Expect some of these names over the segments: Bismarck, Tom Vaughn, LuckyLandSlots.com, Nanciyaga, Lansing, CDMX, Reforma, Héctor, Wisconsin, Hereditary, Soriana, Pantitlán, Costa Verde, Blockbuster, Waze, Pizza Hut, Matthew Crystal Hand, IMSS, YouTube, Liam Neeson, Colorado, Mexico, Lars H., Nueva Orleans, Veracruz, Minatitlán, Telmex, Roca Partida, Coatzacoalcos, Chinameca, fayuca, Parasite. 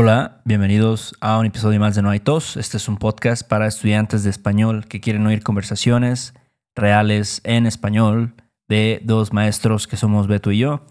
Hola, bienvenidos a un episodio más de No Hay Tos. Este es un podcast para estudiantes de español que quieren oír conversaciones reales en español de dos maestros que somos Beto y yo.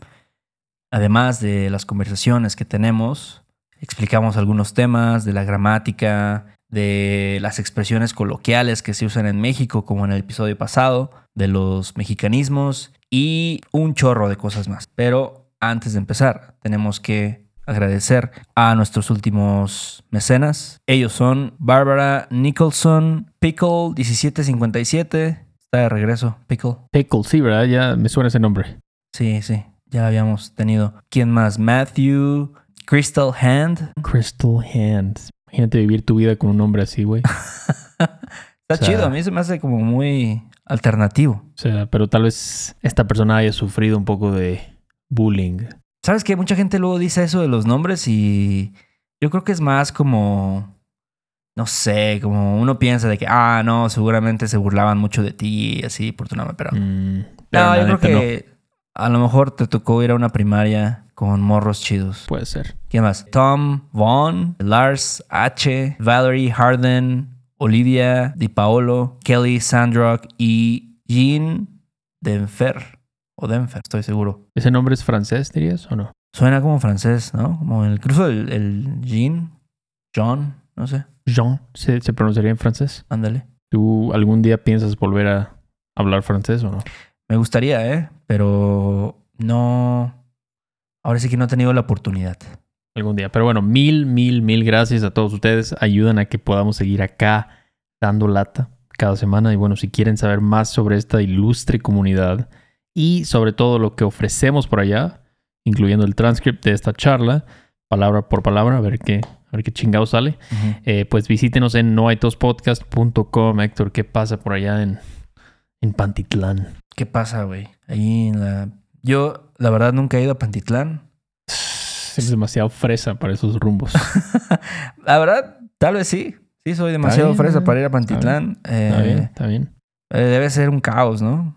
Además de las conversaciones que tenemos, explicamos algunos temas de la gramática, de las expresiones coloquiales que se usan en México, como en el episodio pasado, de los mexicanismos y un chorro de cosas más. Pero antes de empezar, tenemos que agradecer a nuestros últimos mecenas. Ellos son Barbara Nicholson, Pickle 1757. Está de regreso, Pickle. Pickle, sí, ¿verdad? Ya me suena ese nombre. Sí. Ya lo habíamos tenido. ¿Quién más? Matthew Crystal Hand. Crystal Hand. Imagínate vivir tu vida con un nombre así, güey. Está chido. A mí se me hace como muy alternativo. O sea, pero tal vez esta persona haya sufrido un poco de bullying. ¿Sabes qué? Mucha gente luego dice eso de los nombres y yo creo que es más como, no sé, como uno piensa de que, no, seguramente se burlaban mucho de ti y así por tu nombre, pero yo creo que no. A lo mejor te tocó ir a una primaria con morros chidos. Puede ser. ¿Quién más? Tom Vaughn, Lars H., Valerie Harden, Olivia Di Paolo, Kelly Sandrock y Jean Denfer. O Denver, estoy seguro. ¿Ese nombre es francés, dirías, o no? Suena como francés, ¿no? Como incluso el John, no sé. Jean, ¿se pronunciaría en francés? Ándale. ¿Tú algún día piensas volver a hablar francés o no? Me gustaría, pero no. Ahora sí que no he tenido la oportunidad. Algún día. Pero bueno, mil gracias a todos ustedes. Ayudan a que podamos seguir acá dando lata cada semana. Y bueno, si quieren saber más sobre esta ilustre comunidad y sobre todo lo que ofrecemos por allá, incluyendo el transcript de esta charla, palabra por palabra, a ver qué chingado sale, pues visítenos en noaitospodcast.com. Héctor, ¿qué pasa por allá en Pantitlán? ¿Qué pasa, güey? Ahí Yo, la verdad, nunca he ido a Pantitlán. Es demasiado fresa para esos rumbos. La verdad, tal vez sí. Sí, soy demasiado fresa para ir a Pantitlán. Está bien. Debe ser un caos, ¿no?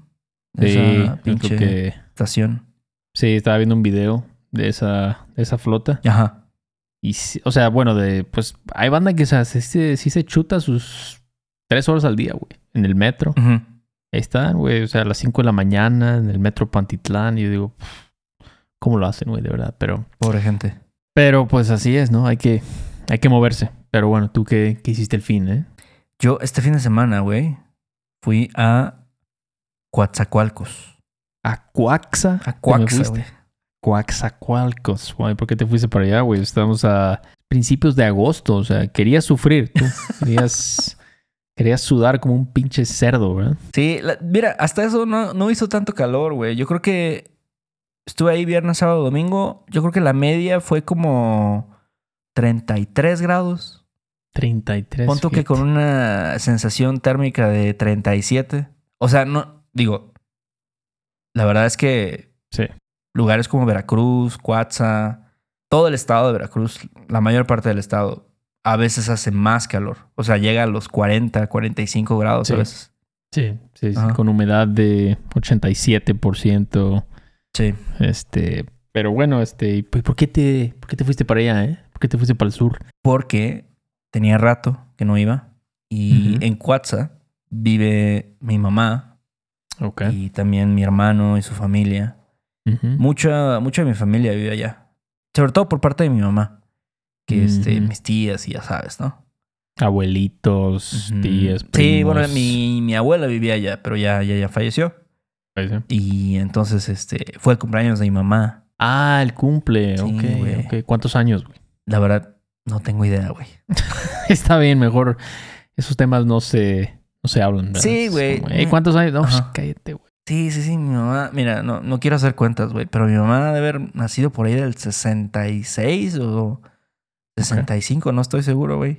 Sí, pinche estación. Sí, estaba viendo un video de esa flota. Ajá. Y, o sea, bueno, pues hay banda que sí se chuta sus 3 horas al día, güey. En el metro. Uh-huh. Ahí están, güey. O sea, a las 5 de la mañana en el metro Pantitlán. Y yo digo, ¿cómo lo hacen, güey? De verdad, pero... Pobre gente. Pero pues así es, ¿no? Hay que moverse. Pero bueno, ¿tú qué hiciste el fin, Yo este fin de semana, güey, fui a Coatzacoalcos. ¿A Coaxa? Güey. Coatzacoalcos. Güey, ¿por qué te fuiste para allá, güey? Estamos a principios de agosto. O sea, querías sufrir. Tú querías sudar como un pinche cerdo, ¿verdad? Sí. Mira, hasta eso no hizo tanto calor, güey. Yo creo que estuve ahí viernes, sábado, domingo. Yo creo que la media fue como 33 grados. 33. Punto que con una sensación térmica de 37. O sea, no... Digo, la verdad es que sí. Lugares como Veracruz, Coatza, todo el estado de Veracruz, la mayor parte del estado, a veces hace más calor. O sea, llega a los 40, 45 grados sí. A veces. Sí. Con humedad de 87%. Sí. Pero bueno, ¿por qué te fuiste para allá, ¿Por qué te fuiste para el sur? Porque tenía rato que no iba y en Coatza vive mi mamá. Okay. Y también mi hermano y su familia. Uh-huh. Mucha de mi familia vive allá. Sobre todo por parte de mi mamá. Que mis tías y ya sabes, ¿no? Abuelitos, tías, primos. Sí, bueno, mi abuela vivía allá, pero ya falleció. Y entonces fue el cumpleaños de mi mamá. Ah, el cumple. Sí, okay. ¿Cuántos años, güey? La verdad, no tengo idea, güey. Está bien, mejor. Esos temas no se hablan, ¿verdad? Sí, güey. ¿Cuántos años? No, cállate, güey. Sí. Mi mamá... Mira, no quiero hacer cuentas, güey. Pero mi mamá debe haber nacido por ahí del 66 o 65. Okay. No estoy seguro, güey.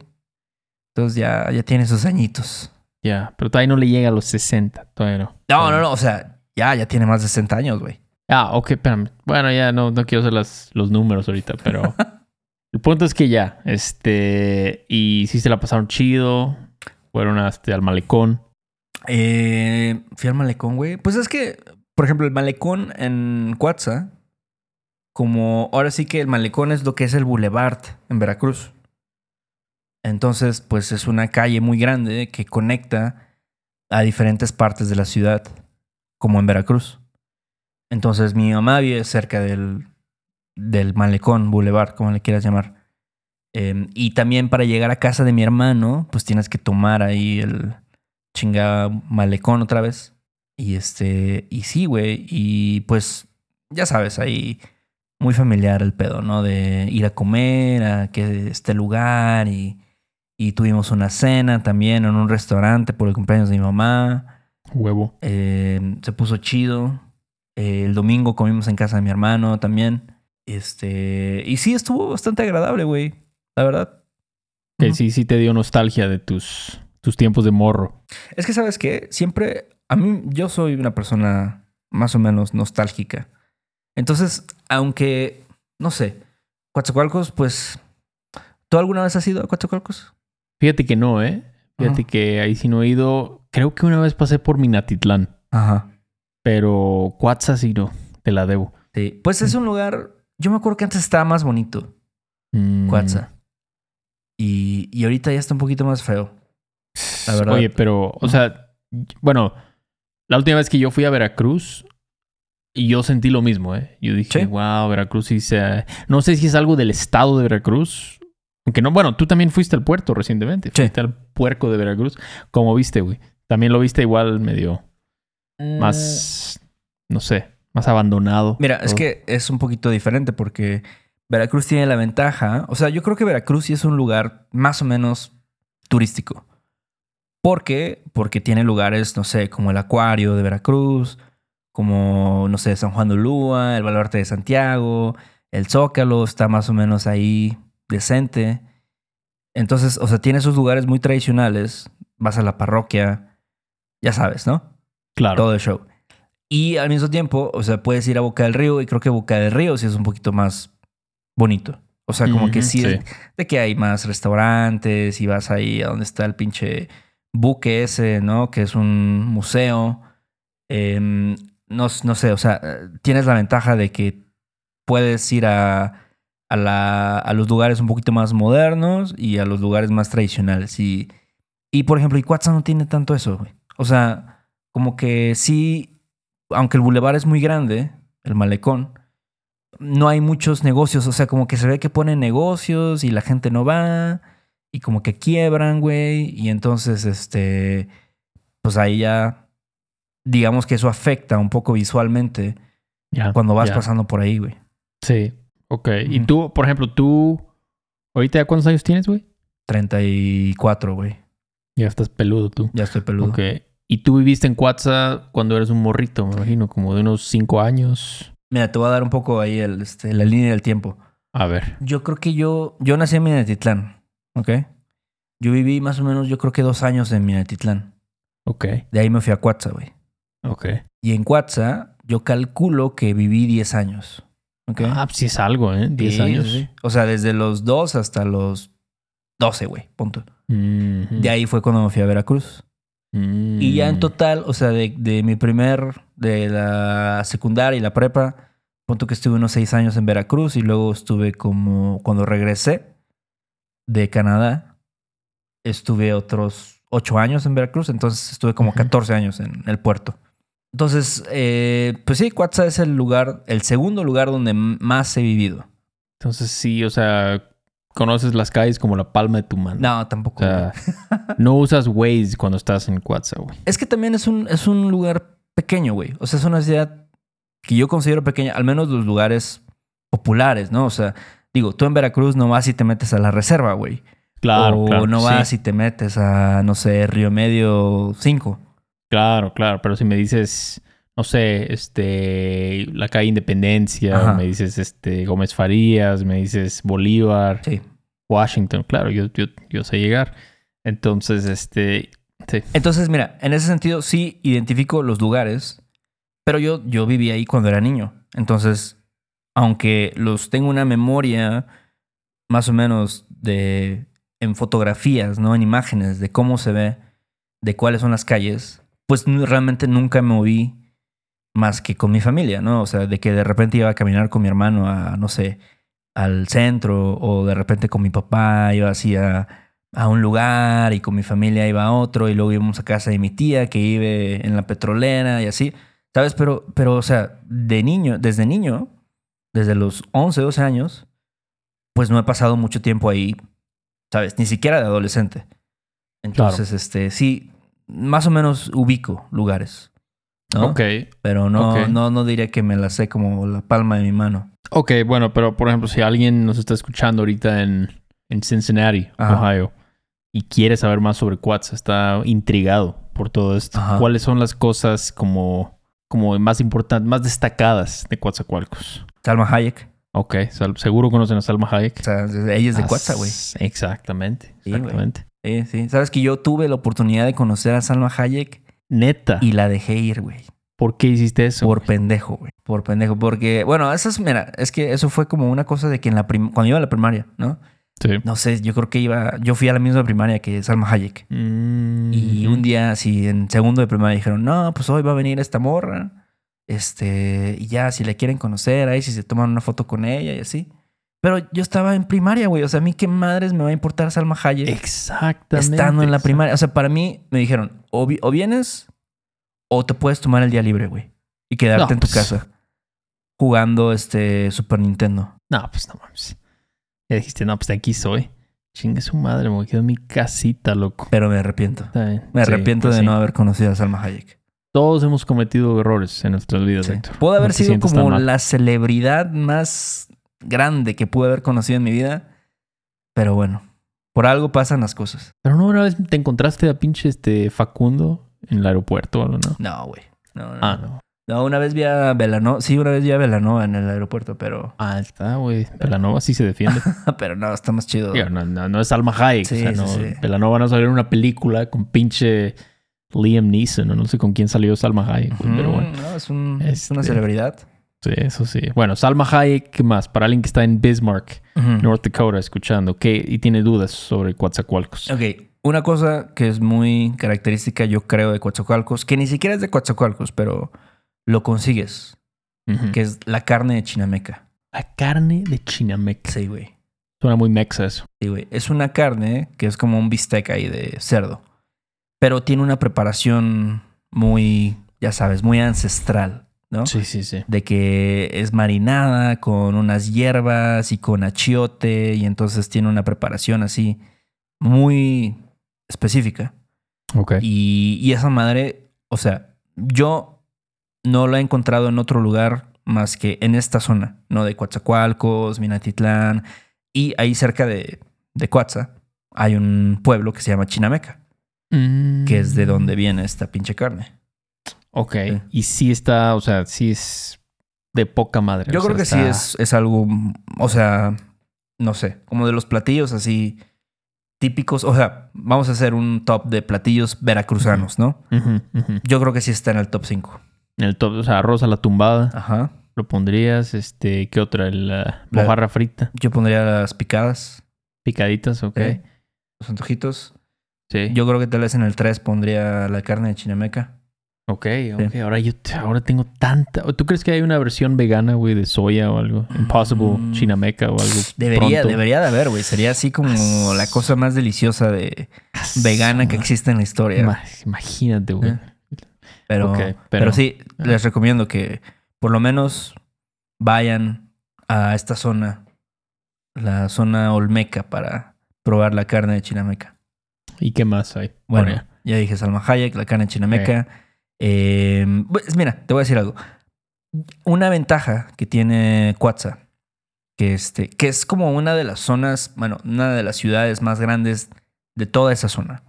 Entonces ya tiene sus añitos. Ya. Pero todavía no le llega a los 60. Todavía no. No. O sea, ya tiene más de 60 años, güey. Ah, ok. Espérame. Bueno, ya no quiero hacer los números ahorita, pero... El punto es que ya. Y sí se la pasaron chido... Fueron al malecón. Fui al malecón, güey. Pues es que, por ejemplo, el malecón en Coatza como ahora sí que el malecón es lo que es el Boulevard en Veracruz. Entonces, pues es una calle muy grande que conecta a diferentes partes de la ciudad, como en Veracruz. Entonces, mi mamá vive cerca del malecón, Boulevard, como le quieras llamar. Y también para llegar a casa de mi hermano, pues tienes que tomar ahí el chingada malecón otra vez. Y sí, güey. Y pues, ya sabes, ahí muy familiar el pedo, ¿no? De ir a comer a que este lugar. Y tuvimos una cena también en un restaurante por el cumpleaños de mi mamá. Huevo. Se puso chido. El domingo comimos en casa de mi hermano también. Y sí, estuvo bastante agradable, güey. La verdad. Que sí te dio nostalgia de tus tiempos de morro. Es que, ¿sabes qué? Siempre... A mí, yo soy una persona más o menos nostálgica. Entonces, aunque... No sé. Coatzacoalcos, pues... ¿Tú alguna vez has ido a Coatzacoalcos? Fíjate que no, ¿eh? Fíjate que ahí sí no he ido. Creo que una vez pasé por Minatitlán. Ajá. Pero Coatza sí no. Te la debo. Sí. Pues es un lugar... Yo me acuerdo que antes estaba más bonito. Coatza. Y ahorita ya está un poquito más feo. La verdad. Oye, pero... O sea... Bueno... La última vez que yo fui a Veracruz y yo sentí lo mismo, ¿eh? Yo dije, ¿sí? Wow, Veracruz sí se... No sé si es algo del estado de Veracruz. Aunque no... Bueno, tú también fuiste al puerto recientemente. Sí. Fuiste al puerco de Veracruz. ¿Cómo viste, güey? También lo viste igual medio... Más... No sé. Más abandonado. Mira, todo. Es que es un poquito diferente porque Veracruz tiene la ventaja... O sea, yo creo que Veracruz sí es un lugar más o menos turístico. ¿Por qué? Porque tiene lugares, no sé, como el Acuario de Veracruz, como, no sé, San Juan de Ulúa, el Baluarte de Santiago, el Zócalo está más o menos ahí decente. Entonces, o sea, tiene esos lugares muy tradicionales. Vas a la parroquia, ya sabes, ¿no? Claro. Todo el show. Y al mismo tiempo, o sea, puedes ir a Boca del Río y creo que Boca del Río sí es un poquito más bonito. O sea, como que sí, sí. De que hay más restaurantes y vas ahí a donde está el pinche... buque ese, ¿no? Que es un museo. No sé, o sea, tienes la ventaja de que puedes ir a los lugares un poquito más modernos y a los lugares más tradicionales. Y por ejemplo, Coatza no tiene tanto eso, güey. O sea, como que sí, aunque el bulevar es muy grande, el malecón, no hay muchos negocios. O sea, como que se ve que ponen negocios y la gente no va... Y como que quiebran, güey. Y entonces, pues ahí ya... Digamos que eso afecta un poco visualmente cuando vas pasando por ahí, güey. Sí, ok. Y tú, por ejemplo, tú... ¿Ahorita cuántos años tienes, güey? 34, güey. Ya estás peludo tú. Ya estoy peludo. Ok. Y tú viviste en Coatza cuando eres un morrito, me imagino. Como de unos 5 años. Mira, te voy a dar un poco ahí la línea del tiempo. A ver. Yo creo que yo nací en Minatitlán. Ok. Yo viví más o menos, yo creo que 2 años en Minatitlán. Ok. De ahí me fui a Coatza, güey. Ok. Y en Coatza, yo calculo que viví 10 años. Ok. Ah, pues sí es algo, ¿eh? 10 años. Sí. O sea, desde los 2 hasta los 12, güey. Punto. De ahí fue cuando me fui a Veracruz. Y ya en total, o sea, de mi primer, de la secundaria y la prepa, punto que estuve unos 6 años en Veracruz y luego estuve como cuando regresé de Canadá, estuve otros 8 años en Veracruz. Entonces estuve como 14 años en el puerto. Entonces, pues sí, Coatza es el lugar, el segundo lugar donde más he vivido. Entonces sí, o sea, conoces las calles como la palma de tu mano. No, tampoco. O sea, no usas Waze cuando estás en Coatza, güey. Es que también es un lugar pequeño, güey. O sea, es una ciudad que yo considero pequeña, al menos los lugares populares, ¿no? O sea... Digo, tú en Veracruz no vas y te metes a la reserva, güey. Claro, claro. O no vas y te metes a, no sé, Río Medio 5. Claro, claro. Pero si me dices, no sé, la calle Independencia, me dices, Gómez Farías, me dices Bolívar, Washington. Claro, yo sé llegar. Entonces, sí. Entonces, mira, en ese sentido sí identifico los lugares, pero yo viví ahí cuando era niño. Entonces... Aunque los tengo una memoria más o menos en fotografías, ¿no? En imágenes de cómo se ve, de cuáles son las calles. Pues realmente nunca me moví más que con mi familia, ¿no? O sea, de que de repente iba a caminar con mi hermano a, no sé, al centro, o de repente con mi papá iba así a un lugar, y con mi familia iba a otro, y luego íbamos a casa de mi tía que vive en la petrolera y así, ¿sabes? Pero o sea, desde niño, desde los 11, 12 años, pues no he pasado mucho tiempo ahí, ¿sabes? Ni siquiera de adolescente. Entonces, claro, sí, más o menos ubico lugares, ¿no? Ok. Pero no, okay, no diría que me la sé como la palma de mi mano. Ok, bueno, pero por ejemplo, si alguien nos está escuchando ahorita en Cincinnati, ajá, Ohio, y quiere saber más sobre Coatzacoalcos, está intrigado por todo esto, ajá, ¿cuáles son las cosas como más importantes, más destacadas de Coatzacoalcos? Salma Hayek. Ok, seguro conocen a Salma Hayek. O sea, ella es de Coatzacoalcos, güey. Exactamente. Sí. ¿Sabes que yo tuve la oportunidad de conocer a Salma Hayek? Neta. Y la dejé ir, güey. ¿Por qué hiciste eso? Por pendejo. Porque, bueno, es que eso fue como una cosa de que cuando iba a la primaria, ¿no? Sí. No sé, yo creo que yo fui a la misma primaria que Salma Hayek. Mm. Y un día, así, en segundo de primaria, dijeron, no, pues hoy va a venir esta morra. Y ya, si la quieren conocer, ahí si se toman una foto con ella y así. Pero yo estaba en primaria, güey. O sea, a mí qué madres me va a importar Salma Hayek. Exactamente. Estando en la primaria. O sea, para mí me dijeron, o vienes o te puedes tomar el día libre, güey. Y quedarte en tu casa jugando Super Nintendo. No, pues no mames. Ya dijiste, no, pues de aquí soy. Chingue su madre, me quedo en mi casita, loco. Pero me arrepiento. Me arrepiento de no haber conocido a Salma Hayek. Todos hemos cometido errores en nuestras vidas, sí. Héctor. Puedo haber sido como la celebridad más grande que pude haber conocido en mi vida. Pero bueno, por algo pasan las cosas. Pero no, una vez te encontraste a pinche Facundo en el aeropuerto o algo, ¿no? No, güey. No. No, una vez vi a Belanova. Sí, una vez vi a Belanova en el aeropuerto, pero... Ah, está, güey. Belanova sí se defiende. Pero no, está más chido. Digo, no es Salma Hayek. Sí, Belanova no salió en una película con pinche... Liam Neeson, o no sé con quién salió Salma Hayek, pues, pero bueno. No, es una celebridad. Sí, eso sí. Bueno, Salma Hayek, ¿qué más? Para alguien que está en Bismarck, North Dakota, escuchando, ¿qué? Y tiene dudas sobre Coatzacoalcos. Ok, una cosa que es muy característica, yo creo, de Coatzacoalcos, que ni siquiera es de Coatzacoalcos, pero lo consigues, que es la carne de Chinameca. La carne de Chinameca. Sí, güey. Suena muy mexa eso. Sí, güey. Es una carne que es como un bistec ahí de cerdo. Pero tiene una preparación muy, ya sabes, muy ancestral, ¿no? Sí. De que es marinada con unas hierbas y con achiote. Y entonces tiene una preparación así muy específica. Ok. Y esa madre, o sea, yo no la he encontrado en otro lugar más que en esta zona, ¿no? De Coatzacoalcos, Minatitlán. Y ahí cerca de Coatza hay un pueblo que se llama Chinameca. Que es de donde viene esta pinche carne. Ok. Sí. Y sí está, o sea, sí es de poca madre. Yo creo que sí es algo, o sea, no sé, como de los platillos así típicos. O sea, vamos a hacer un top de platillos veracruzanos, ¿no? Yo creo que sí está en el top 5. En el top, o sea, arroz a la tumbada. Ajá. Lo pondrías, ¿qué otra? La mojarra frita. Yo pondría las picadas. Picaditas, ok. Sí. Los antojitos. Sí. Yo creo que tal vez en el 3 pondría la carne de Chinameca. Ok. Sí. Ahora tengo tanta... ¿Tú crees que hay una versión vegana, güey, de soya o algo? Impossible Chinameca o algo. Debería de haber, güey. Sería así como la cosa más deliciosa de vegana que existe en la historia. Imagínate, güey. Pero sí, les recomiendo que por lo menos vayan a esta zona, la zona olmeca, para probar la carne de Chinameca. ¿Y qué más hay? Bueno, ya dije Salma Hayek, la carne Chinameca. Pues mira, te voy a decir algo. Una ventaja que tiene Coatza, que es como una de las zonas, bueno, una de las ciudades más grandes de toda esa zona.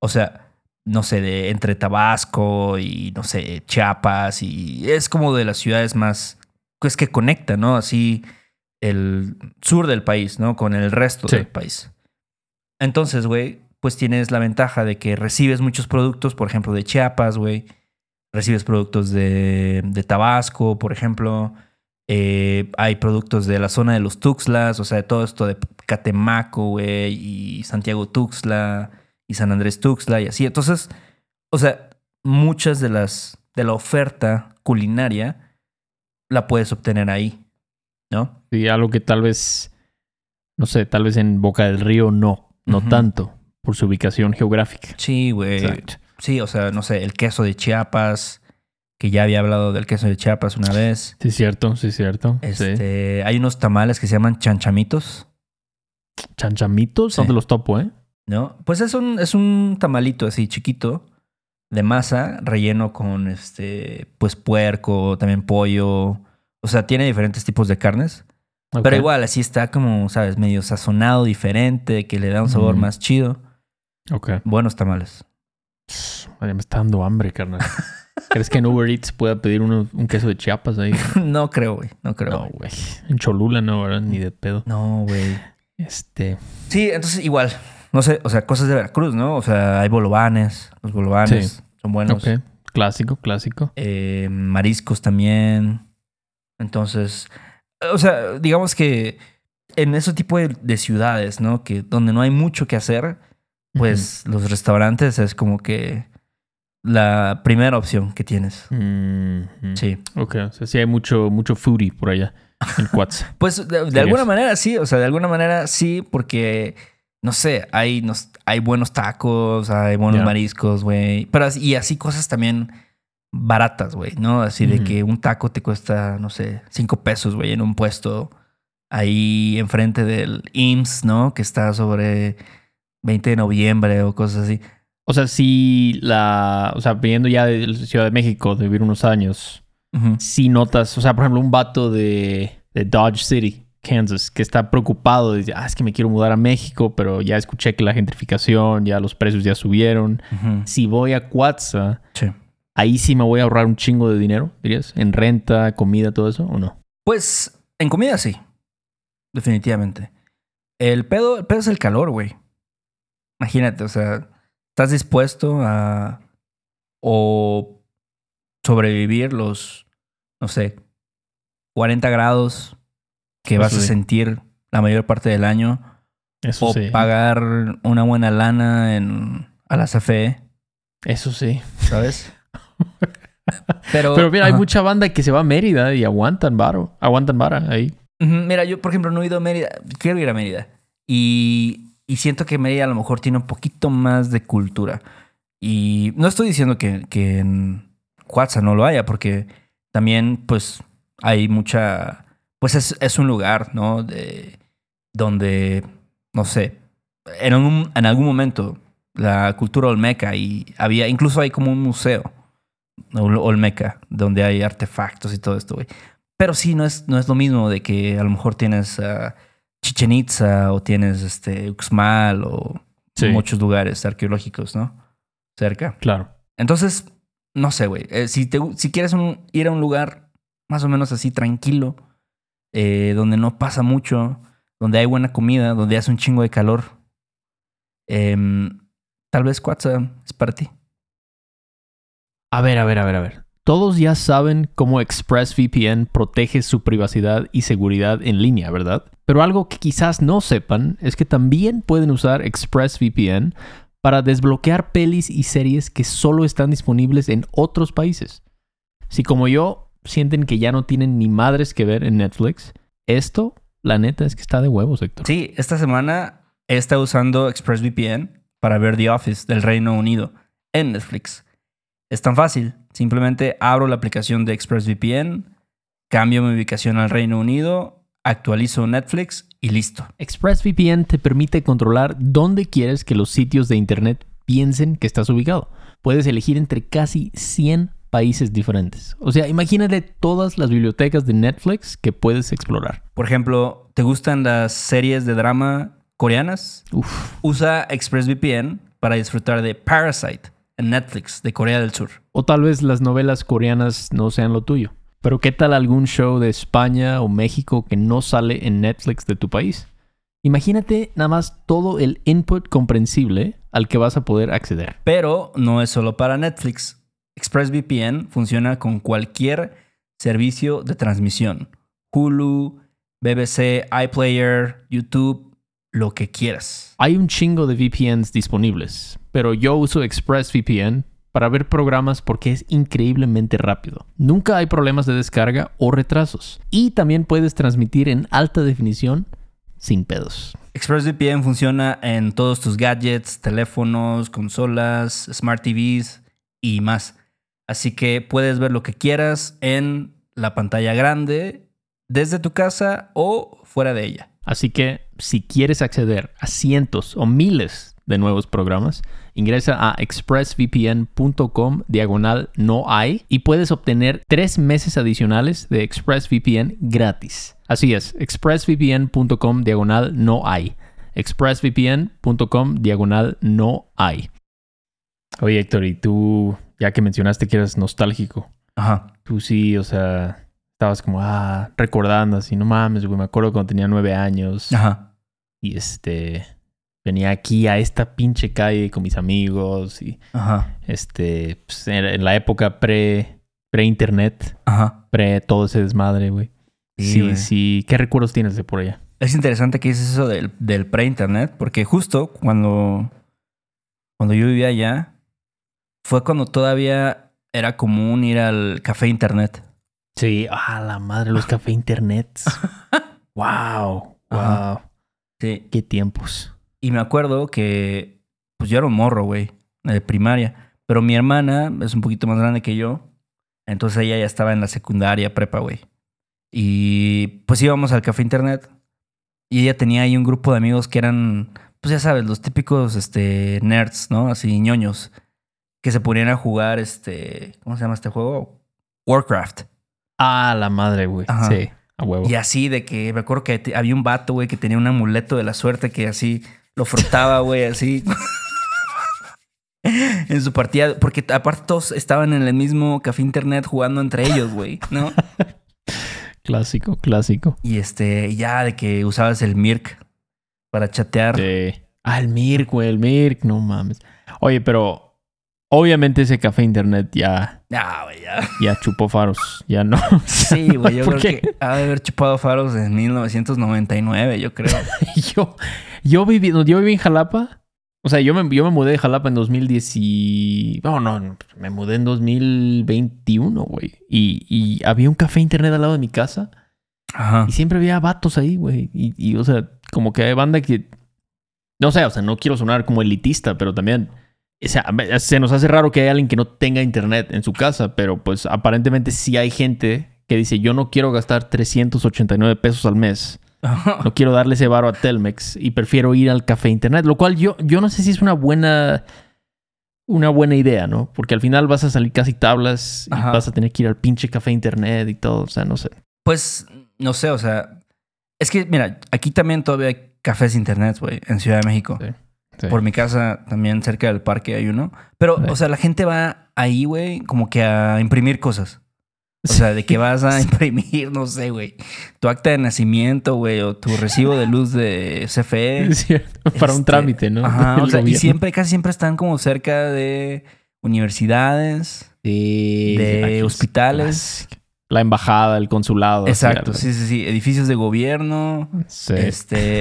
O sea, no sé, entre Tabasco y, no sé, Chiapas. Y es como de las ciudades más, pues que conecta, ¿no? Así el sur del país, ¿no? Con el resto del país. Entonces, güey, pues tienes la ventaja de que recibes muchos productos, por ejemplo, de Chiapas, güey. Recibes productos de Tabasco, por ejemplo. Hay productos de la zona de los Tuxtlas, o sea, de todo esto de Catemaco, güey, y Santiago Tuxtla, y San Andrés Tuxtla, y así. Entonces, o sea, muchas de las de la oferta culinaria la puedes obtener ahí, ¿no? Sí, algo que tal vez, no sé, tal vez en Boca del Río no uh-huh. tanto, por su ubicación geográfica. Sí, güey. Sí, o sea, no sé, el queso de Chiapas, que ya había hablado del queso de Chiapas una vez. Sí, cierto, sí, cierto. Sí. Hay unos tamales que se llaman chanchamitos. ¿Chanchamitos? Sí. ¿Dónde los topo, eh? No, pues es un tamalito así chiquito de masa relleno con pues puerco, también pollo. O sea, tiene diferentes tipos de carnes. Okay. Pero igual, así está como, ¿sabes? Medio sazonado, diferente, que le da un sabor más chido. Ok. Buenos tamales. Vaya, me está dando hambre, carnal. ¿Crees que en Uber Eats pueda pedir un queso de Chiapas ahí? No creo, güey. No creo. No, güey. En Cholula no, ¿verdad? Ni de pedo. No, güey. Sí, entonces igual. No sé, o sea, cosas de Veracruz, ¿no? O sea, hay bolovanes. Los bolovanes son buenos. Ok. Clásico. Mariscos también. Entonces, o sea, digamos que en ese tipo de ciudades, ¿no? Que donde no hay mucho que hacer, pues los restaurantes es como que la primera opción que tienes. Mm-hmm. Sí. Ok. O sea, sí hay mucho foodie por allá en Coatzacoalcos. Pues de alguna manera sí. O sea, de alguna manera sí, porque... No sé, hay buenos tacos, hay buenos mariscos, güey. Y así cosas también baratas, güey, ¿no? Así de que un taco te cuesta, no sé, $5, güey, en un puesto ahí enfrente del IMSS, ¿no? Que está sobre 20 de noviembre o cosas así. O sea, viniendo ya de Ciudad de México, de vivir unos años, sí notas, o sea, por ejemplo, un vato de Dodge City, Kansas, que está preocupado. Dice, es que me quiero mudar a México, pero ya escuché que la gentrificación, ya los precios ya subieron. Uh-huh. Si voy a Coatzacoalcos, ahí sí me voy a ahorrar un chingo de dinero, dirías, en renta, comida, todo eso, ¿o no? Pues, en comida sí. Definitivamente. El pedo es el calor, güey. Imagínate, o sea, ¿estás dispuesto a o sobrevivir los, no sé, 40 grados que vas a sentir la mayor parte del año? Eso o pagar una buena lana en Alazafe. Eso sí. ¿Sabes? Pero mira, hay mucha banda que se va a Mérida y aguantan vara ahí. Mira, yo por ejemplo no he ido a Mérida. Quiero ir a Mérida. Y siento que Mérida a lo mejor tiene un poquito más de cultura. Y no estoy diciendo que en Coatzacoalcos no lo haya, porque también pues hay mucha... Pues es un lugar, ¿no? Donde, no sé, en algún momento la cultura olmeca y había... Incluso hay como un museo olmeca donde hay artefactos y todo esto, güey. Pero sí, no es lo mismo de que a lo mejor tienes Chichen Itza o tienes Uxmal o muchos lugares arqueológicos, ¿no? Cerca. Claro. Entonces, no sé, güey. Si quieres ir a un lugar más o menos así tranquilo... donde no pasa mucho, donde hay buena comida, donde hace un chingo de calor. Tal vez Coatzacoalcos es para ti. A ver. Todos ya saben cómo ExpressVPN protege su privacidad y seguridad en línea, ¿verdad? Pero algo que quizás no sepan es que también pueden usar ExpressVPN para desbloquear pelis y series que solo están disponibles en otros países. Si como yo... sienten que ya no tienen ni madres que ver en Netflix. Esto, la neta, es que está de huevos, Héctor. Sí, esta semana he estado usando ExpressVPN para ver The Office del Reino Unido en Netflix. Es tan fácil. Simplemente abro la aplicación de ExpressVPN, cambio mi ubicación al Reino Unido, actualizo Netflix y listo. ExpressVPN te permite controlar dónde quieres que los sitios de internet piensen que estás ubicado. Puedes elegir entre casi 100 países diferentes. O sea, imagínate todas las bibliotecas de Netflix que puedes explorar. Por ejemplo, ¿te gustan las series de drama coreanas? Uf. Usa ExpressVPN para disfrutar de Parasite en Netflix de Corea del Sur. O tal vez las novelas coreanas no sean lo tuyo. Pero ¿qué tal algún show de España o México que no sale en Netflix de tu país? Imagínate nada más todo el input comprensible al que vas a poder acceder. Pero no es solo para Netflix. ExpressVPN funciona con cualquier servicio de transmisión. Hulu, BBC, iPlayer, YouTube, lo que quieras. Hay un chingo de VPNs disponibles, pero yo uso ExpressVPN para ver programas porque es increíblemente rápido. Nunca hay problemas de descarga o retrasos. Y también puedes transmitir en alta definición sin pedos. ExpressVPN funciona en todos tus gadgets, teléfonos, consolas, smart TVs y más. Así que puedes ver lo que quieras en la pantalla grande, desde tu casa o fuera de ella. Así que si quieres acceder a cientos o miles de nuevos programas, ingresa a expressvpn.com/nohay y puedes obtener 3 meses adicionales de ExpressVPN gratis. Así es, expressvpn.com/nohay. expressvpn.com/nohay. Oye, Héctor, y tú, ya que mencionaste que eras nostálgico. Ajá. Tú sí, o sea, estabas como, recordando así, no mames, güey, me acuerdo cuando tenía 9 años. Ajá. Y venía aquí a esta pinche calle con mis amigos y ajá, pues, en la época pre-internet, ajá, pre todo ese desmadre, güey. Sí. ¿Qué recuerdos tienes de por allá? Es interesante que dices eso del pre-internet, porque justo cuando yo vivía allá fue cuando todavía era común ir al café internet. Sí, la madre, los café internet. Wow. Ajá. Sí. Qué tiempos. Y me acuerdo que, pues yo era un morro, güey, de primaria. Pero mi hermana es un poquito más grande que yo. Entonces ella ya estaba en la secundaria, prepa, güey. Y pues íbamos al café internet. Y ella tenía ahí un grupo de amigos que eran, pues ya sabes, los típicos nerds, ¿no? Así, ñoños. Que se ponían a jugar, ¿cómo se llama este juego? Warcraft. La madre, güey. Sí, a huevo. Y así de que, me acuerdo que había un vato, güey, que tenía un amuleto de la suerte que así lo frotaba, güey, así. En su partida. Porque aparte todos estaban en el mismo café internet jugando entre ellos, güey, ¿no? Clásico. Y ya de que usabas el Mirk para chatear. Sí. El Mirk, güey, no mames. Oye, pero obviamente ese café internet ya... güey, ya. Ya chupó faros, ya no. Sí, güey, yo creo que ha de haber chupado faros en 1999, yo creo. Yo viví en Jalapa. O sea, yo me mudé de Jalapa en 2010 y... No, me mudé en 2021, güey. Y había un café internet al lado de mi casa. Ajá. Y siempre había vatos ahí, güey. Y o sea, como que hay banda que... No sé, o sea, no quiero sonar como elitista, pero también... O sea, se nos hace raro que haya alguien que no tenga internet en su casa, pero pues aparentemente sí hay gente que dice, yo no quiero gastar $389 al mes. No quiero darle ese varo a Telmex y prefiero ir al café internet, lo cual yo no sé si es una buena idea, ¿no? Porque al final vas a salir casi tablas y vas a tener que ir al pinche café internet y todo, o sea, no sé. Pues, no sé, o sea, es que, mira, aquí también todavía hay cafés internet, güey, en Ciudad de México. Sí. Por mi casa también cerca del parque hay uno. Pero, sí, o sea, la gente va ahí, güey, como que a imprimir cosas. O sea, de que vas a imprimir, no sé, güey, tu acta de nacimiento, güey, o tu recibo de luz de CFE. Es cierto. Para un trámite, ¿no? Ajá, o sea, y casi siempre están como cerca de universidades, de hospitales. La embajada, el consulado. Exacto, sí. Edificios de gobierno. Sí.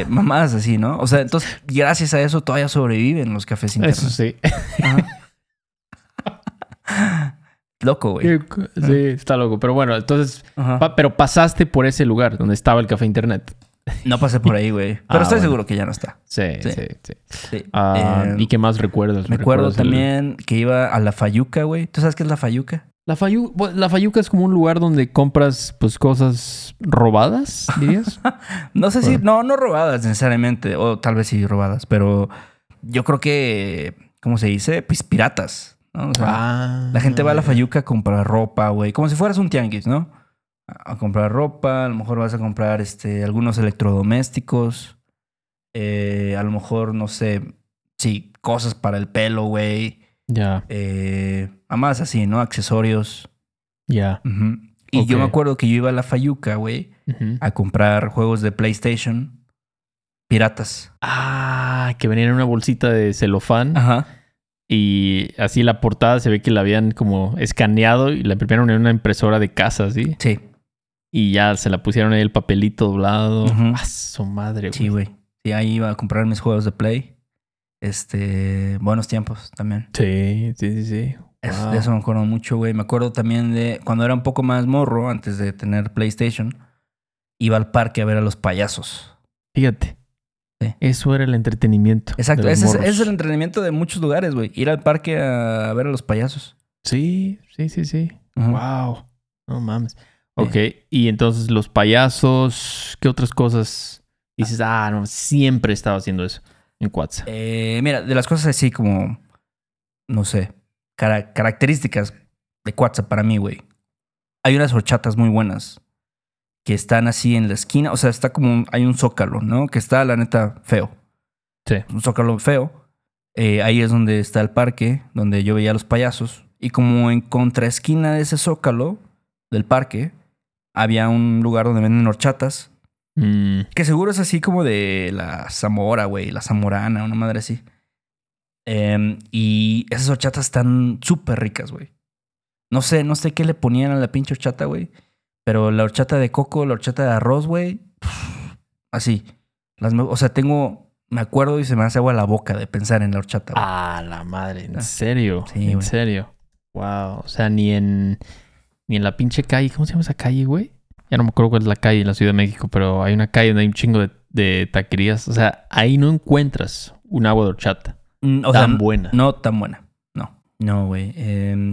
Mamás así, ¿no? O sea, entonces, gracias a eso todavía sobreviven los cafés internet. Eso sí. Ajá. Loco, güey. Sí, está loco. Pero bueno, entonces... Pero pasaste por ese lugar donde estaba el café internet. No pasé por ahí, güey. Pero estoy seguro que ya no está. Sí. ¿Y qué más recuerdas? Me acuerdo también que iba a La Fayuca, güey. ¿Tú sabes qué es La Fayuca? La Fayuca es como un lugar donde compras, pues, cosas robadas, dirías. No sé si... No robadas necesariamente. O tal vez sí robadas. Pero yo creo que... ¿Cómo se dice? Pues piratas. ¿No? O sea, la gente va a La Fayuca a comprar ropa, güey. Como si fueras un tianguis, ¿no? A comprar ropa. A lo mejor vas a comprar algunos electrodomésticos. A lo mejor, no sé... Sí, cosas para el pelo, güey. Ya. Además así, ¿no? Accesorios. Ya. Uh-huh. Y yo me acuerdo que yo iba a La Fayuca, güey. Uh-huh. A comprar juegos de PlayStation. Piratas. Que venían en una bolsita de celofán. Ajá. Y así la portada se ve que la habían como escaneado y la imprimieron en una impresora de casa, ¿sí? Sí. Y ya se la pusieron ahí el papelito doblado. Uh-huh. Su madre, güey. Sí, güey. Y ahí iba a comprar mis juegos de Play. Buenos tiempos también. Sí. Wow. De eso me acuerdo mucho, güey. Me acuerdo también de cuando era un poco más morro, antes de tener PlayStation, iba al parque a ver a los payasos. Fíjate. Sí. Eso era el entretenimiento. Exacto. Ese es el entretenimiento de muchos lugares, güey. Ir al parque a ver a los payasos. Sí. Uh-huh. Wow. No mames. Sí. Ok. Y entonces los payasos, ¿qué otras cosas? Dices, no, siempre he estado haciendo eso en Coatza. Mira, de las cosas así como, no sé, características de Coatza para mí, güey. Hay unas horchatas muy buenas que están así en la esquina. O sea, está como hay un zócalo, ¿no? Que está, la neta, feo. Sí. Un zócalo feo. Ahí es donde está el parque, donde yo veía a los payasos. Y como en contraesquina de ese zócalo del parque, había un lugar donde venden horchatas. Mm. Que seguro es así como de la Zamora, güey. La Zamorana, una madre así. Y esas horchatas están súper ricas, güey. No sé qué le ponían a la pinche horchata, güey. Pero la horchata de coco, la horchata de arroz, güey. Así. Me acuerdo y se me hace agua la boca de pensar en la horchata, güey. Ah, la madre. ¿En serio? Sí, ¿en serio? Wow. O sea, ni en la pinche calle. ¿Cómo se llama esa calle, güey? Ya no me acuerdo cuál es la calle en la Ciudad de México, pero hay una calle donde hay un chingo de taquerías. O sea, ahí no encuentras un agua de horchata. Buena. No tan buena. No, güey.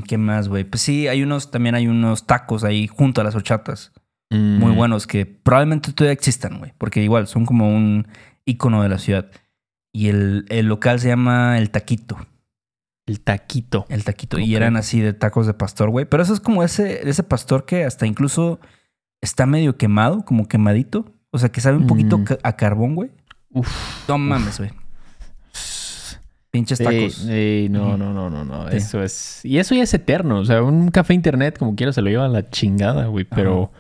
¿Qué más, güey? Pues sí, hay unos tacos ahí junto a las horchatas. Mm. Muy buenos que probablemente todavía existan, güey. Porque igual son como un ícono de la ciudad. Y el local se llama El Taquito. El Taquito. Okay. Y eran así de tacos de pastor, güey. Pero eso es como ese pastor que hasta incluso está medio quemado, como quemadito. O sea, que sabe un poquito a carbón, güey. Uf. No mames, güey. Pinches tacos. No. Sí. Eso es. Y eso ya es eterno. O sea, un café internet, como quiera, se lo lleva a la chingada, güey. Pero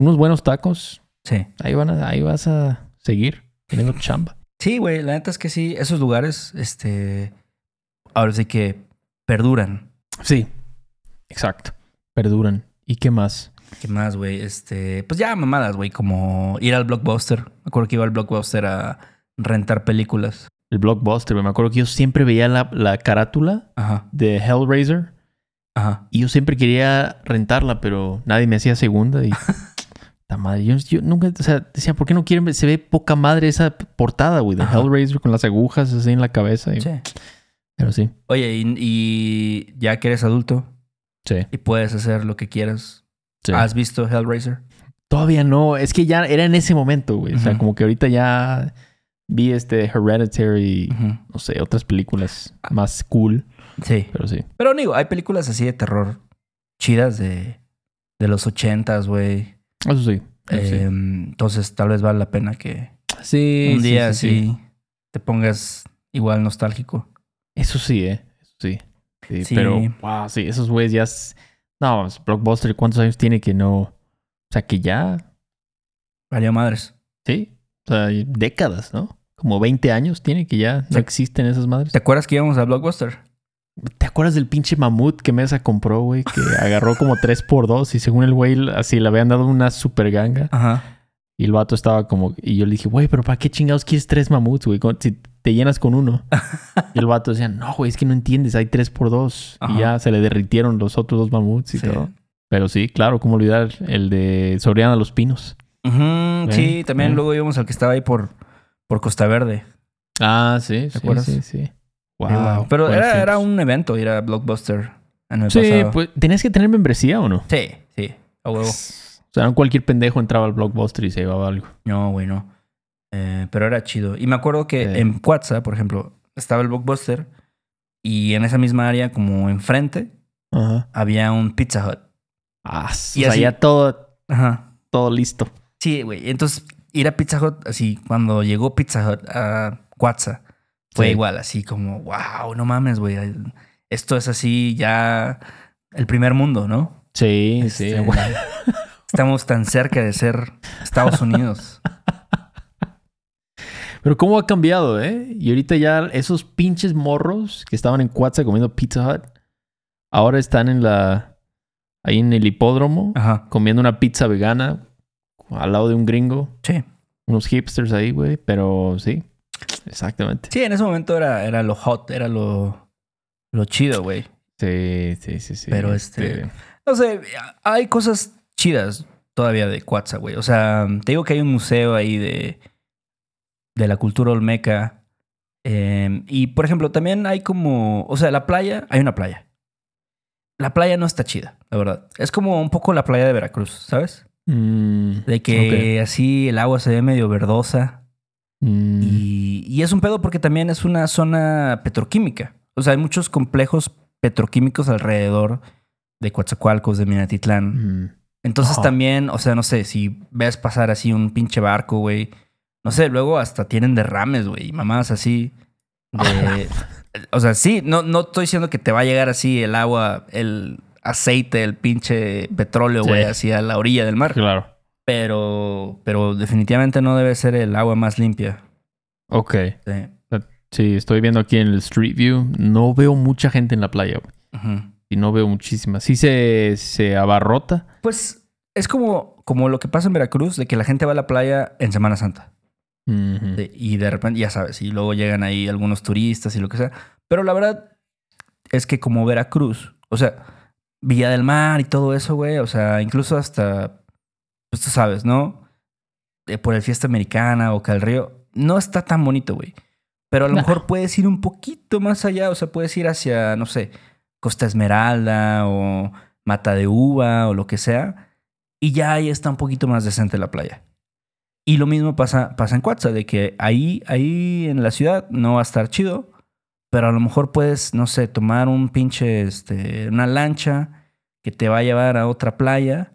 unos buenos tacos. Sí. Ahí vas a seguir teniendo chamba. Sí, güey. La neta es que sí. Esos lugares, ahora sí que perduran. Sí. Exacto. Perduran. ¿Y qué más? ¿Qué más, güey? Pues ya mamadas, güey. Como ir al Blockbuster. Me acuerdo que iba al Blockbuster a rentar películas. El Blockbuster, me acuerdo que yo siempre veía la carátula de Hellraiser. Ajá. Y yo siempre quería rentarla, pero nadie me hacía segunda. Y la madre, yo nunca, o sea, decía, ¿por qué no quieren? Se ve poca madre esa portada, güey, de Hellraiser con las agujas así en la cabeza. Sí. Pero sí. Oye, y ya que eres adulto. Sí. Y puedes hacer lo que quieras. Sí. ¿Has visto Hellraiser? Todavía no. Es que ya era en ese momento, güey. Uh-huh. O sea, como que ahorita ya... Vi Hereditary, no sé, otras películas más cool. Sí. Pero sí. Pero digo, hay películas así de terror chidas de los 80s, güey. Eso sí. Sí. Entonces tal vez vale la pena que un día sí te pongas igual nostálgico. Eso sí, Eso sí. Sí. Pero, wow, sí, esos güeyes ya... No, Blockbuster, ¿cuántos años tiene que no...? O sea, que ya... Valió madres. Sí. O sea, décadas, ¿no? Como 20 años tiene que ya no existen esas madres. ¿Te acuerdas que íbamos a Blockbuster? ¿Te acuerdas del pinche mamut que Mesa compró, güey? Que agarró como 3x2 y según el güey así le habían dado una super ganga. Ajá. Y el vato estaba como... Y yo le dije, güey, ¿pero para qué chingados quieres 3 mamuts, güey? Si te llenas con uno. Y el vato decía, no, güey, es que no entiendes. Hay 3x2. Ajá. Y ya se le derritieron los otros 2 mamuts y todo. Pero sí, claro, cómo olvidar el de Soriana Los Pinos. Uh-huh, sí, también luego íbamos al que estaba ahí por Costa Verde. Ah, sí. ¿Te acuerdas? Sí. Wow. Pero era un evento ir a Blockbuster en el pasado. Pues, ¿tenías que tener membresía o no? Sí. A huevo. O sea, no cualquier pendejo entraba al Blockbuster y se llevaba algo. No, güey, no. Pero era chido. Y me acuerdo que en Coatza, por ejemplo, estaba el Blockbuster y en esa misma área, como enfrente, había un Pizza Hut. Y o sea, ya todo... Ajá. Todo listo. Sí, güey. Entonces, ir a Pizza Hut, así, cuando llegó Pizza Hut a Coatza, fue igual, así como, wow, no mames, güey. Esto es así ya el primer mundo, ¿no? Sí, sí. Güey. Estamos tan cerca de ser Estados Unidos. Pero cómo ha cambiado, ¿eh? Y ahorita ya esos pinches morros que estaban en Coatza comiendo Pizza Hut, ahora están en ahí en el hipódromo, comiendo una pizza vegana. Al lado de un gringo. Sí. Unos hipsters ahí, güey. Pero sí. Exactamente. Sí, en ese momento era lo hot. Era lo chido, güey. Sí, sí, sí, sí. Pero no sé, hay cosas chidas todavía de Coatza, güey. O sea, te digo que hay un museo ahí de la cultura olmeca. Y, por ejemplo, también hay como... O sea, la playa... Hay una playa. La playa no está chida, la verdad. Es como un poco la playa de Veracruz, ¿sabes? De que así el agua se ve medio verdosa. Y es un pedo porque también es una zona petroquímica. O sea, hay muchos complejos petroquímicos alrededor de Coatzacoalcos, de Minatitlán. Entonces también, o sea, no sé, si ves pasar así un pinche barco, güey. No sé, luego hasta tienen derrames, güey. Mamadas así. O sea, sí, no estoy diciendo que te va a llegar así el agua, el aceite, el pinche petróleo, güey, hacia la orilla del mar. Claro. Pero definitivamente no debe ser el agua más limpia. Ok. Sí. Sí, estoy viendo aquí en el Street View. No veo mucha gente en la playa, güey. Y no veo muchísima. Sí se abarrota. Pues es como lo que pasa en Veracruz, de que la gente va a la playa en Semana Santa. Y de repente, ya sabes, y luego llegan ahí algunos turistas y lo que sea. Pero la verdad es que como Veracruz, o sea, Villa del Mar y todo eso, güey, o sea, incluso hasta, pues tú sabes, ¿no? Por el Fiesta Americana o Calrío, no está tan bonito, güey. Pero a lo mejor puedes ir un poquito más allá, o sea, puedes ir hacia, no sé, Costa Esmeralda o Mata de Uva o lo que sea, y ya ahí está un poquito más decente la playa. Y lo mismo pasa en Coatza, de que ahí en la ciudad no va a estar chido, pero a lo mejor puedes, no sé, tomar un pinche, una lancha que te va a llevar a otra playa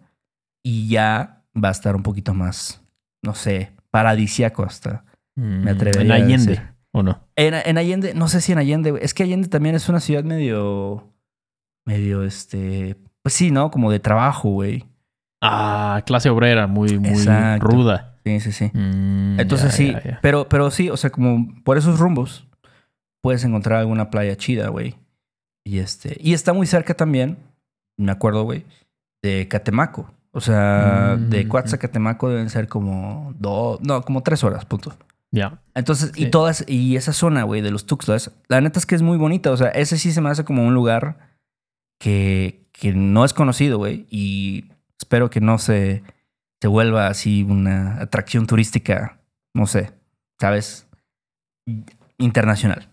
y ya va a estar un poquito más, no sé, paradisíaco hasta. Me atrevería a decir. En Allende, ¿o no? En Allende, no sé si en Allende, es que Allende también es una ciudad medio, pues sí, ¿no? Como de trabajo, güey. Ah, clase obrera, muy, muy ruda. Sí, sí, sí. Entonces ya. Pero sí, o sea, como por esos rumbos puedes encontrar alguna playa chida, güey. Y está muy cerca también, me acuerdo, güey, de Catemaco. O sea, de Coatza a Catemaco deben ser como 3 horas, punto. Ya. Yeah. Entonces, sí. Y esa zona, güey, de los Tuxtlas, la neta es que es muy bonita. O sea, ese sí se me hace como un lugar que no es conocido, güey. Y espero que no se vuelva así una atracción turística, no sé, ¿sabes? Internacional.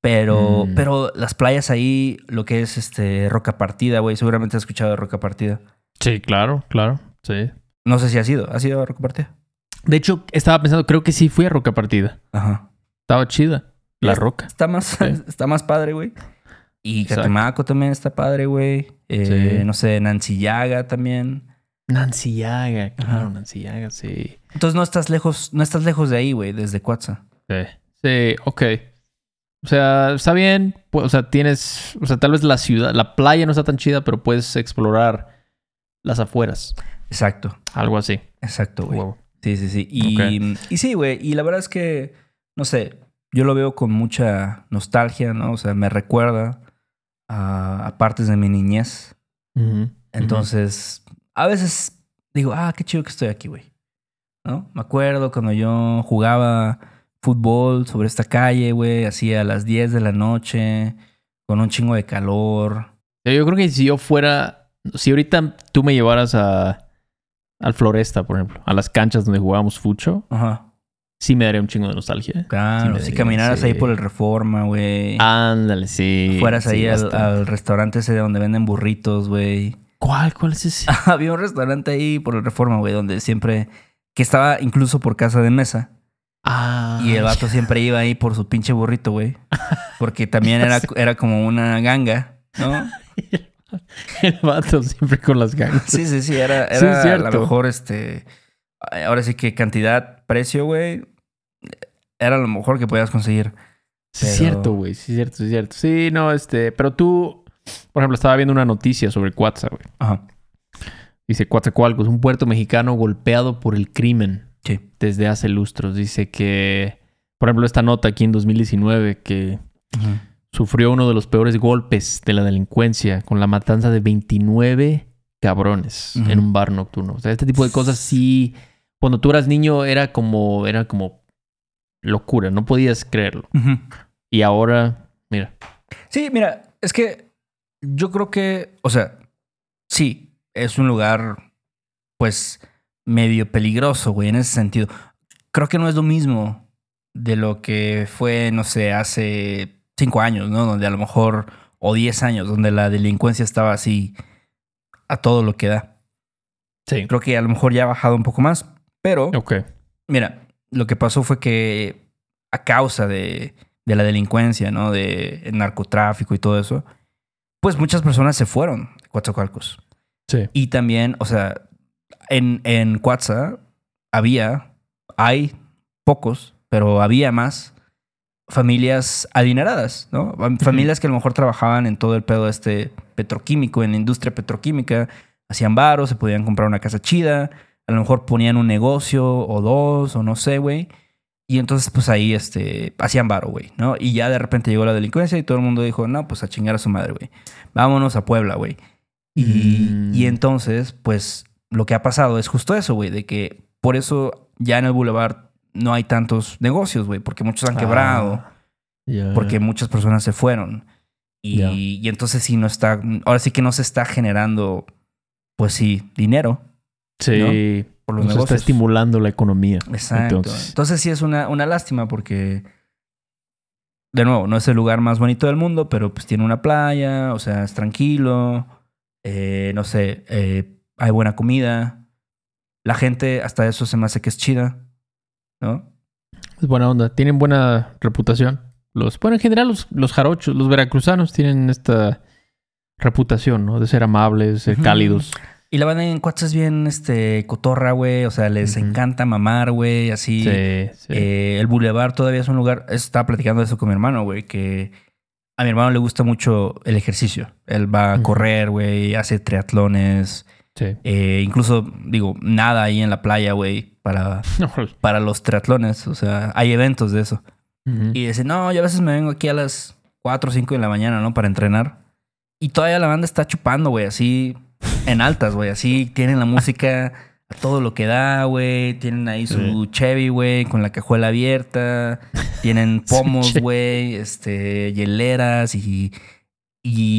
Pero las playas ahí, lo que es Roca Partida, güey. Seguramente has escuchado de Roca Partida. Sí, claro, sí. No sé si ¿Has ido a Roca Partida? De hecho, estaba pensando, creo que sí fui a Roca Partida. Ajá. Estaba chida la roca. Está más padre, güey. Y Catemaco también está padre, güey. No sé, Nanciyaga también. Nanciyaga, claro, ajá. Nanciyaga, sí. Entonces no estás lejos de ahí, güey, desde Coatza. Sí, ok. O sea, está bien. O sea, tal vez la ciudad, la playa no está tan chida, pero puedes explorar las afueras. Exacto. Algo así. Exacto, güey. Wow. Sí, sí, sí. Y sí, güey. Y la verdad es que, no sé, yo lo veo con mucha nostalgia, ¿no? O sea, me recuerda a partes de mi niñez. Entonces... A veces digo, qué chido que estoy aquí, güey. ¿No? Me acuerdo cuando yo jugaba fútbol sobre esta calle, güey. Así a las 10 de la noche, con un chingo de calor. Yo creo que si ahorita tú me llevaras al Floresta, por ejemplo, a las canchas donde jugábamos fucho, ajá, sí me daría un chingo de nostalgia. Claro, si caminaras ahí por el Reforma, güey. Ándale, sí. Fueras ahí al restaurante ese de donde venden burritos, güey. ¿Cuál es ese? Había un restaurante ahí por el Reforma, güey, donde siempre... Que estaba incluso por casa de mesa. Y el vato siempre iba ahí por su pinche burrito, güey. Porque también era como una ganga, ¿no? El vato siempre con las gangas. Sí. Era sí, a lo mejor Ahora sí que cantidad, precio, güey. Era lo mejor que podías conseguir. Sí, pero... cierto, güey. Sí, cierto. Sí, no, Pero tú... Por ejemplo, estaba viendo una noticia sobre Coatza, güey. Ajá. Dice Coatzacoalcos, un puerto mexicano golpeado por el crimen. Sí. Desde hace lustros. Dice que, por ejemplo, esta nota aquí en 2019 que sufrió uno de los peores golpes de la delincuencia con la matanza de 29 cabrones en un bar nocturno. O sea, este tipo de cosas sí... Cuando tú eras niño era como locura. No podías creerlo. Y ahora, mira. Sí, mira. Es que... Yo creo que, o sea, sí, es un lugar, pues, medio peligroso, güey, en ese sentido. Creo que no es lo mismo de lo que fue, no sé, hace 5 años, ¿no? Donde a lo mejor, o 10 años, donde la delincuencia estaba así a todo lo que da. Sí. Creo que a lo mejor ya ha bajado un poco más, pero... Okay. Mira, lo que pasó fue que a causa de la delincuencia, ¿no? De el narcotráfico y todo eso, pues muchas personas se fueron de Coatzacoalcos. Sí. Y también, o sea, en Coatza hay pocos, pero había más familias adineradas, ¿no? Familias que a lo mejor trabajaban en todo el pedo petroquímico, en la industria petroquímica, hacían varos, se podían comprar una casa chida, a lo mejor ponían un negocio o dos, o no sé, güey. Y entonces, pues ahí hacían varo, güey, ¿no? Y ya de repente llegó la delincuencia y todo el mundo dijo, no, pues a chingar a su madre, güey. Vámonos a Puebla, güey. Y entonces, pues lo que ha pasado es justo eso, güey, de que por eso ya en el Boulevard no hay tantos negocios, güey, porque muchos han quebrado, porque muchas personas se fueron. Y entonces sí no está, ahora sí que no se está generando, pues sí, dinero. Sí, ¿no? Por los negocios. Está estimulando la economía. Exacto. Entonces sí es una lástima porque, de nuevo, no es el lugar más bonito del mundo, pero pues tiene una playa, o sea, es tranquilo, no sé, hay buena comida. La gente hasta eso se me hace que es chida, ¿no? Es buena onda. Tienen buena reputación. Bueno, en general los jarochos, los veracruzanos tienen esta reputación, ¿no? De ser amables, ser cálidos. Y la banda en Coatza es bien cotorra, güey. O sea, les encanta mamar, güey. Así. Sí, sí. El Boulevard todavía es un lugar... Estaba platicando de eso con mi hermano, güey. Que a mi hermano le gusta mucho el ejercicio. Él va a correr, güey. Hace triatlones. Sí. Incluso, digo, nada ahí en la playa, güey. Para los triatlones. O sea, hay eventos de eso. Y dice, no, yo a veces me vengo aquí a las 4 o 5 de la mañana, ¿no? Para entrenar. Y todavía la banda está chupando, güey. Así... En altas, güey. Así tienen la música a todo lo que da, güey. Tienen ahí su Chevy, güey, con la cajuela abierta. Tienen pomos, güey, hieleras y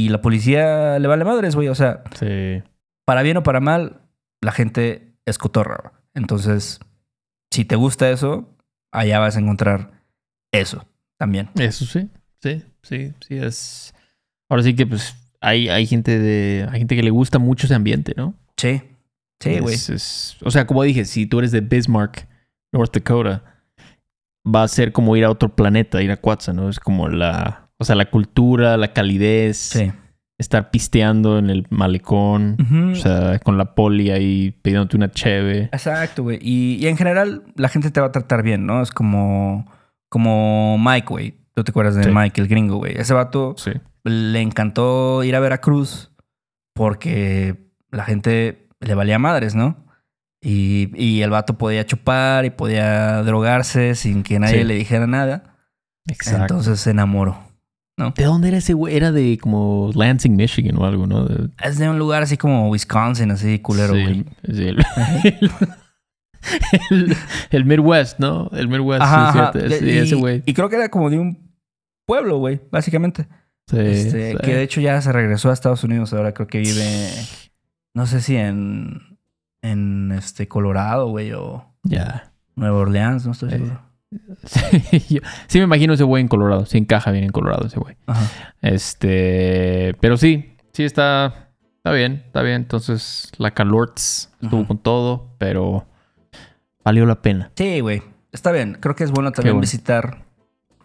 la policía le vale madres, güey. O sea, sí. Para bien o para mal, la gente es cotorra. Entonces, si te gusta eso, allá vas a encontrar eso también. Eso sí. Sí. Es... Ahora sí que, pues... Hay gente que le gusta mucho ese ambiente, ¿no? Sí, güey. O sea, como dije, si tú eres de Bismarck, North Dakota, va a ser como ir a otro planeta, ir a Coatza, ¿no? Es como la cultura, la calidez, estar pisteando en el malecón, o sea, con la poli ahí pidiéndote una cheve. Exacto, güey. Y en general, la gente te va a tratar bien, ¿no? Es como Mike, güey. ¿Tú te acuerdas de Mike, el gringo, güey? Ese vato... Sí. Le encantó ir a Veracruz porque la gente le valía madres, ¿no? Y el vato podía chupar y podía drogarse sin que nadie le dijera nada. Exacto. Entonces se enamoró, ¿no? ¿De dónde era ese güey? Era de como Lansing, Michigan o algo, ¿no? Es de un lugar así como Wisconsin, así culero, güey. Sí. El Midwest, ¿no? El Midwest. Ajá. Sí, ese güey. Y creo que era como de un pueblo, güey, básicamente. Sí, que de hecho ya se regresó a Estados Unidos. Ahora creo que vive, no sé si en Colorado, güey, o Nueva Orleans, no estoy seguro. Sí, me imagino ese güey en Colorado. Sí, encaja bien en Colorado ese güey. Pero sí está bien. Entonces la calorts estuvo con todo, pero valió la pena. Sí, güey, está bien. Creo que es bueno también visitar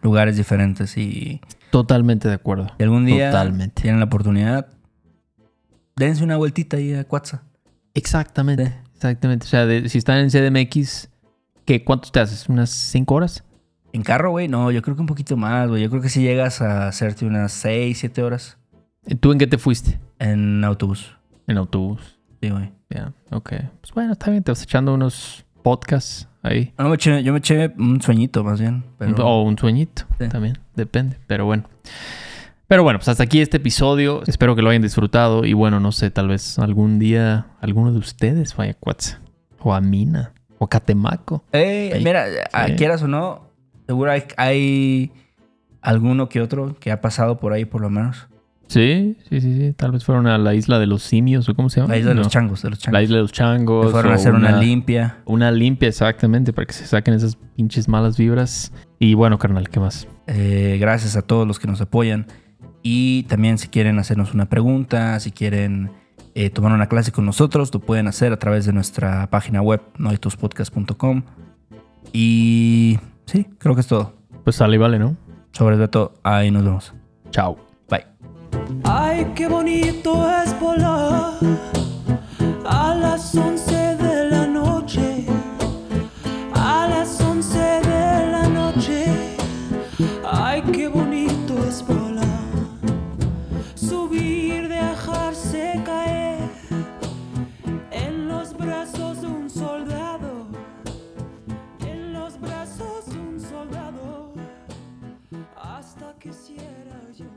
lugares diferentes y... Totalmente de acuerdo. Y algún día tienen la oportunidad, dense una vueltita ahí a Coatza. Exactamente. O sea, si están en CDMX, ¿cuánto te haces? ¿Unas 5 horas? ¿En carro, güey? No, yo creo que un poquito más, güey. Yo creo que si llegas a hacerte unas 6, 7 horas. ¿Tú en qué te fuiste? En autobús. Sí, güey. Ok. Pues bueno, está bien. Te vas echando unos podcasts ahí. No, yo me eché un sueñito más bien. Un sueñito también, depende, pero bueno. Pues hasta aquí este episodio. Espero que lo hayan disfrutado y bueno, no sé, tal vez algún día alguno de ustedes vaya a Coatza o a Mina o a Catemaco. Mira, quieras o no, seguro hay alguno que otro que ha pasado por ahí por lo menos. Sí. Tal vez fueron a la isla de los simios o ¿cómo se llama? La isla de los changos. La isla de los changos. Fueron a hacer una limpia. Una limpia, exactamente, para que se saquen esas pinches malas vibras. Y bueno, carnal, ¿qué más? Gracias a todos los que nos apoyan. Y también si quieren hacernos una pregunta, si quieren tomar una clase con nosotros, lo pueden hacer a través de nuestra página web, nohaytospodcast.com. Y sí, creo que es todo. Pues sale y vale, ¿no? Sobre todo, ahí nos vemos. Chao. Bye. Ay, qué bonito es volar a las 11 de la noche. A las 11 de la noche. Ay, qué bonito es volar. Subir, dejarse caer en los brazos de un soldado. En los brazos de un soldado. Hasta quisiera llorar.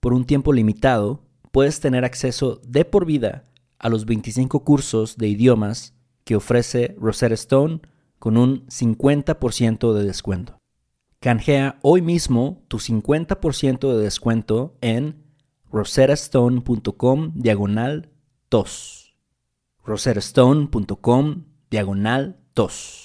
Por un tiempo limitado, puedes tener acceso de por vida a los 25 cursos de idiomas que ofrece Rosetta Stone con un 50% de descuento. Canjea hoy mismo tu 50% de descuento en rosettastone.com/tos. rosettastone.com/tos.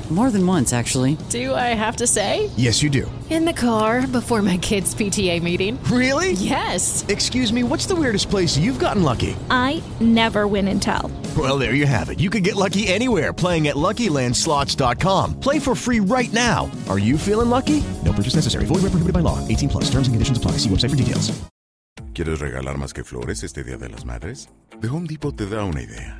More than once, actually. Do I have to say? Yes, you do. In the car, before my kids' PTA meeting. Really? Yes. Excuse me, what's the weirdest place you've gotten lucky? I never win and tell. Well, there you have it. You can get lucky anywhere, playing at LuckyLandSlots.com. Play for free right now. Are you feeling lucky? No purchase necessary. Void where prohibited by law. 18+. Terms and conditions apply. See website for details. ¿Quieres regalar más que flores este Día de las Madres? The Home Depot te da una idea.